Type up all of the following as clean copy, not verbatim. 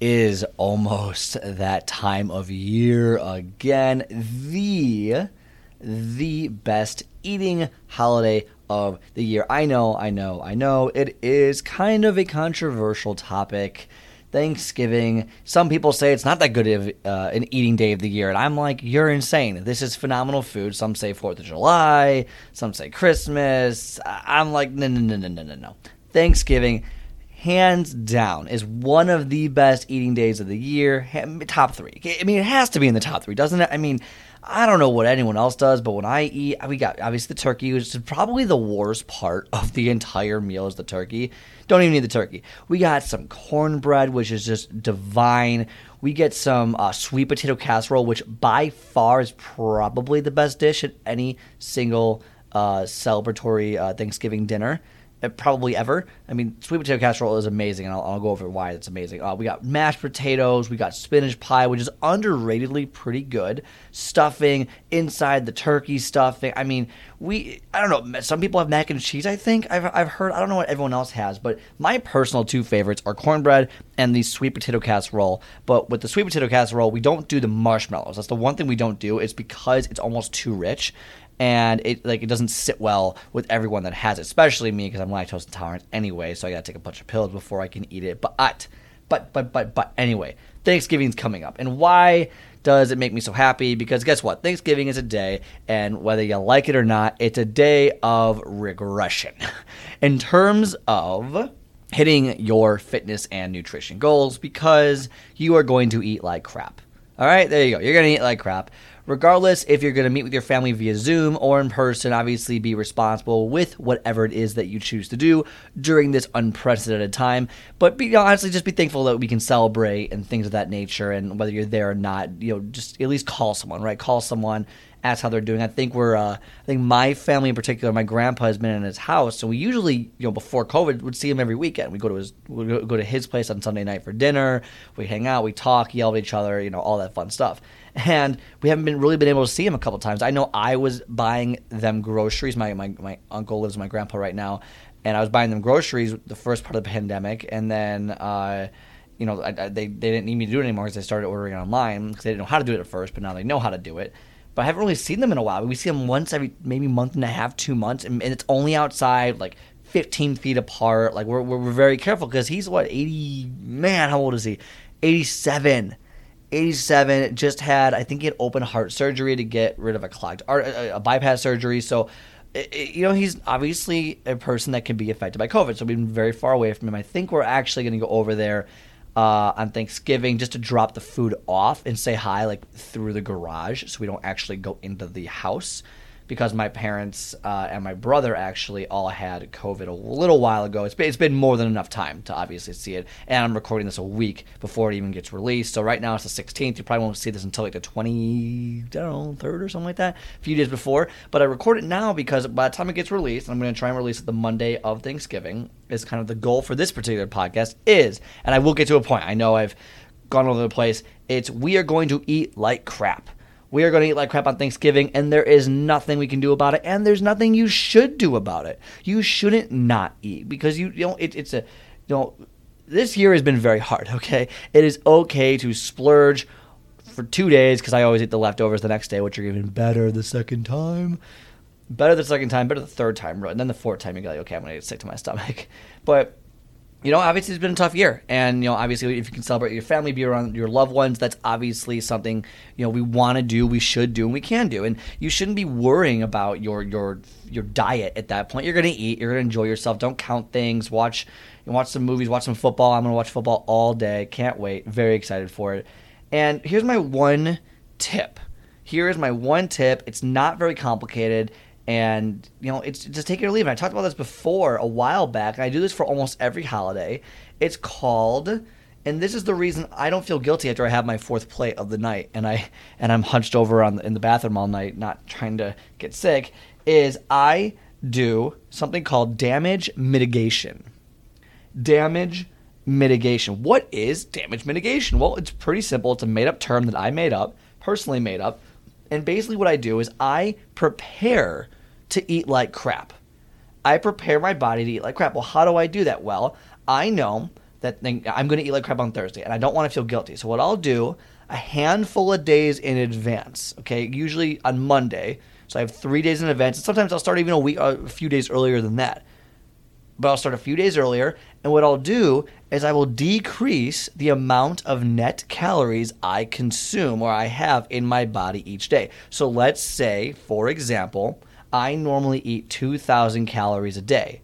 is almost that time of year again, the best eating holiday of the year. I know, it is kind of a controversial topic. Thanksgiving, some people say it's not that good of an eating day of the year, and I'm like, you're insane. This is phenomenal food. Some say 4th of July, some say Christmas. I'm like, no. Thanksgiving, hands down, is one of the best eating days of the year. Top three. I mean, it has to be in the top three, doesn't it? I mean, I don't know what anyone else does, but when I eat, we got obviously the turkey, which is probably the worst part of the entire meal is the turkey. Don't even need the turkey. We got some cornbread, which is just divine. We get some sweet potato casserole, which by far is probably the best dish at any single celebratory Thanksgiving dinner. Probably ever. I mean, sweet potato casserole is amazing, and I'll go over why it's amazing. We got mashed potatoes, we got spinach pie, which is underratedly pretty good. Stuffing inside the turkey stuffing. I mean, I don't know. Some people have mac and cheese. I think I've heard. I don't know what everyone else has, but my personal two favorites are cornbread and the sweet potato casserole. But with the sweet potato casserole, we don't do the marshmallows. That's the one thing we don't do. It's because it's almost too rich. And it doesn't sit well with everyone that has it, especially me, because I'm lactose intolerant anyway, so I gotta take a bunch of pills before I can eat it. But anyway, Thanksgiving's coming up, and why does it make me so happy? Because guess what? Thanksgiving is a day, and whether you like it or not, it's a day of regression in terms of hitting your fitness and nutrition goals, because you are going to eat like crap. All right, there you go. You're going to eat like crap. Regardless, if you're going to meet with your family via Zoom or in person, obviously be responsible with whatever it is that you choose to do during this unprecedented time. But honestly, just be thankful that we can celebrate and things of that nature. And whether you're there or not, just at least call someone, right? Call someone, ask how they're doing. I think I think my family in particular, my grandpa has been in his house, and we usually, before COVID, would see him every weekend. We go to his place on Sunday night for dinner. We hang out, we talk, yell at each other, all that fun stuff. And we haven't really been able to see him a couple times. I know I was buying them groceries. My uncle lives with my grandpa right now, and I was buying them groceries the first part of the pandemic, and then they didn't need me to do it anymore because they started ordering online because they didn't know how to do it at first, but now they know how to do it. But I haven't really seen them in a while. We see them once every maybe month and a half, 2 months, and it's only outside, like 15 feet apart. Like we're very careful because he's what, 80? Man, how old is he? 87. 87, just had, I think he had open heart surgery to get rid of a bypass surgery. So, he's obviously a person that can be affected by COVID. So we've been very far away from him. I think we're actually going to go over there on Thanksgiving just to drop the food off and say hi, like through the garage. So we don't actually go into the house, because my parents and my brother actually all had COVID a little while ago. It's been more than enough time to obviously see it. And I'm recording this a week before it even gets released. So right now it's the 16th. You probably won't see this until like the 23rd or something like that, a few days before. But I record it now because by the time it gets released, and I'm going to try and release it the Monday of Thanksgiving, is kind of the goal for this particular podcast is, and I will get to a point. I know I've gone all over the place. It's we are going to eat like crap. We are going to eat like crap on Thanksgiving, and there is nothing we can do about it, and there's nothing you should do about it. You shouldn't not eat, because this year has been very hard, okay? It is okay to splurge for 2 days, because I always eat the leftovers the next day, which are even better the second time. Better the second time, better the third time, and then the fourth time, you're like, okay, I'm going to get sick to my stomach. But obviously it's been a tough year, and obviously if you can celebrate your family, be around your loved ones, that's obviously something we want to do, we should do, and we can do. And you shouldn't be worrying about your diet at that point. You're going to eat, you're going to enjoy yourself. Don't count things. Watch some movies, watch some football. I'm going to watch football all day. Can't wait. Very excited for it. And here's my one tip. It's not very complicated. And, it's just take it or leave it. I talked about this before a while back, and I do this for almost every holiday. It's called And this is the reason I don't feel guilty after I have my fourth plate of the night and I'm hunched over in the bathroom all night, not trying to get sick, is I do something called damage mitigation. Damage mitigation. What is damage mitigation? Well, it's pretty simple. It's a made-up term that I made up, personally made up. And basically what I do is I prepare to eat like crap. I prepare my body to eat like crap. Well, how do I do that? Well, I know that thing, I'm going to eat like crap on Thursday, and I don't want to feel guilty. So what I'll do, a handful of days in advance, okay, usually on Monday. So I have 3 days in advance. And sometimes I'll start even a few days earlier than that. But I'll start a few days earlier, and what I'll do is I will decrease the amount of net calories I consume or I have in my body each day. So let's say, for example, I normally eat 2,000 calories a day.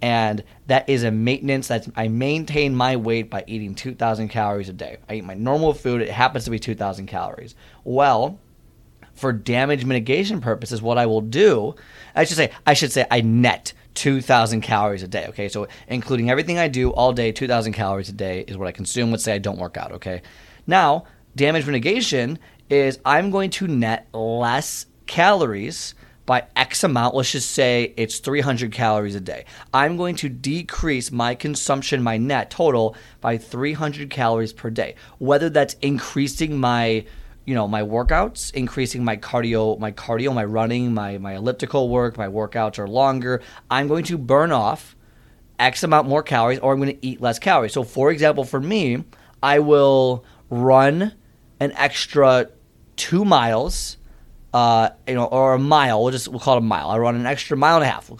And that is a maintenance. I maintain my weight by eating 2,000 calories a day. I eat my normal food. It happens to be 2,000 calories. Well, for damage mitigation purposes, what I will do, I should say I net 2,000 calories a day, okay? So including everything I do all day, 2,000 calories a day is what I consume. Let's say I don't work out, okay? Now, damage mitigation is I'm going to net less calories by X amount. Let's just say it's 300 calories a day. I'm going to decrease my consumption, my net total, by 300 calories per day. Whether that's increasing my, you know, my workouts, increasing my cardio, my running, my elliptical work, my workouts are longer. I'm going to burn off X amount more calories, or I'm going to eat less calories. So for example, for me, I will run an extra 2 miles, or a mile. We'll call it a mile. I run an extra mile and a half.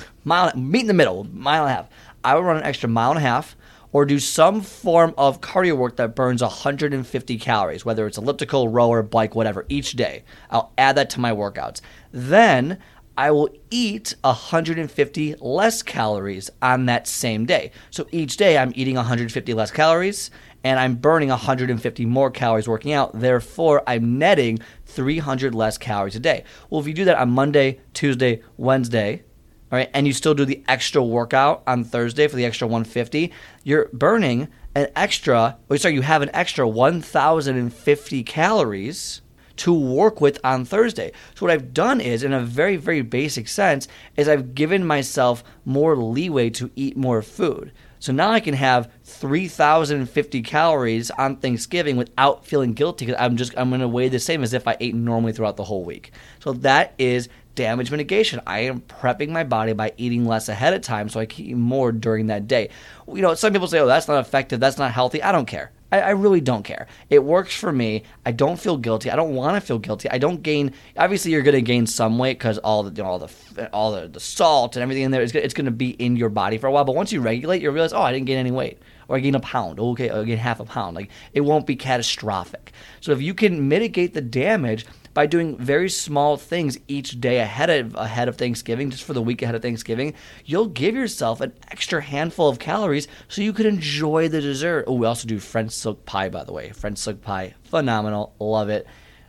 Meet in the middle, mile and a half. I will run an extra mile and a half, or do some form of cardio work that burns 150 calories, whether it's elliptical, rower, bike, whatever, each day. I'll add that to my workouts. Then I will eat 150 less calories on that same day. So each day I'm eating 150 less calories, and I'm burning 150 more calories working out. Therefore, I'm netting 300 less calories a day. Well, if you do that on Monday, Tuesday, Wednesday, all right, and you still do the extra workout on Thursday for the extra 150, you're burning you have an extra 1,050 calories to work with on Thursday. So what I've done is, in a very, very basic sense, is I've given myself more leeway to eat more food. So now I can have 3,050 calories on Thanksgiving without feeling guilty, because I'm going to weigh the same as if I ate normally throughout the whole week. So that is damage mitigation. I am prepping my body by eating less ahead of time so I can eat more during that day. You know, some people say, oh, that's not effective, that's not healthy. I don't care. I really don't care. It works for me. I don't feel guilty. I don't want to feel guilty. I don't gain. Obviously, you're going to gain some weight because all the salt and everything in there is going to be in your body for a while. But once you regulate, you realize, oh, I didn't gain any weight, or I gained a pound. Okay, I gained half a pound. Like, it won't be catastrophic. So if you can mitigate the damage by doing very small things each day ahead of Thanksgiving, just for the week ahead of Thanksgiving, you'll give yourself an extra handful of calories so you can enjoy the dessert. Oh, we also do French silk pie, by the way. French silk pie, phenomenal, love it.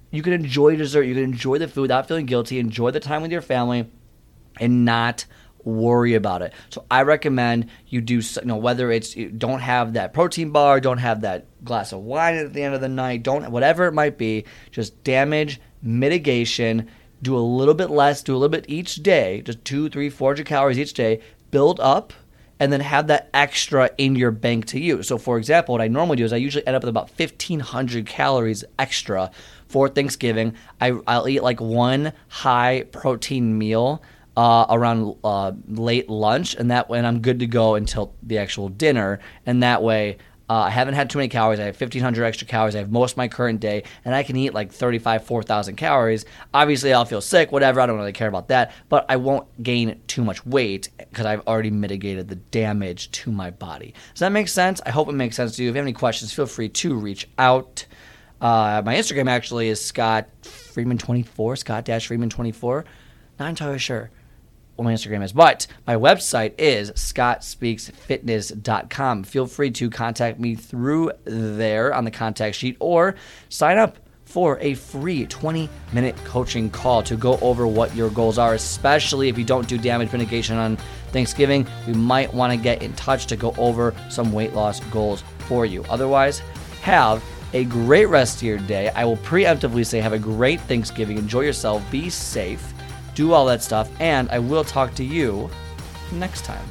You can enjoy dessert, you can enjoy the food without feeling guilty, enjoy the time with your family, and not worry about it. So I recommend you do, whether it's you don't have that protein bar, don't have that glass of wine at the end of the night, whatever it might be, just damage mitigation. Do a little bit less, do a little bit each day, just 200, 300, 400 calories each day, build up, and then have that extra in your bank to use. So for example, what I normally do is I usually end up with about 1,500 calories extra for Thanksgiving. I'll eat like one high protein meal around late lunch, and that way I'm good to go until the actual dinner. And that way I haven't had too many calories. I have 1,500 extra calories. I have most of my current day, and I can eat like 4,000 calories. Obviously, I'll feel sick, whatever. I don't really care about that, but I won't gain too much weight because I've already mitigated the damage to my body. Does that make sense? I hope it makes sense to you. If you have any questions, feel free to reach out. My Instagram actually is Scott Freeman 24, Scott-Freeman24. Not entirely sure what my Instagram is, but my website is scottspeaksfitness.com. Feel free to contact me through there on the contact sheet, or sign up for a free 20-minute coaching call to go over what your goals are, especially if you don't do damage mitigation on Thanksgiving. We might want to get in touch to go over some weight loss goals for you. Otherwise, have a great rest of your day. I will preemptively say have a great Thanksgiving. Enjoy yourself. Be safe. Do all that stuff. And I will talk to you next time.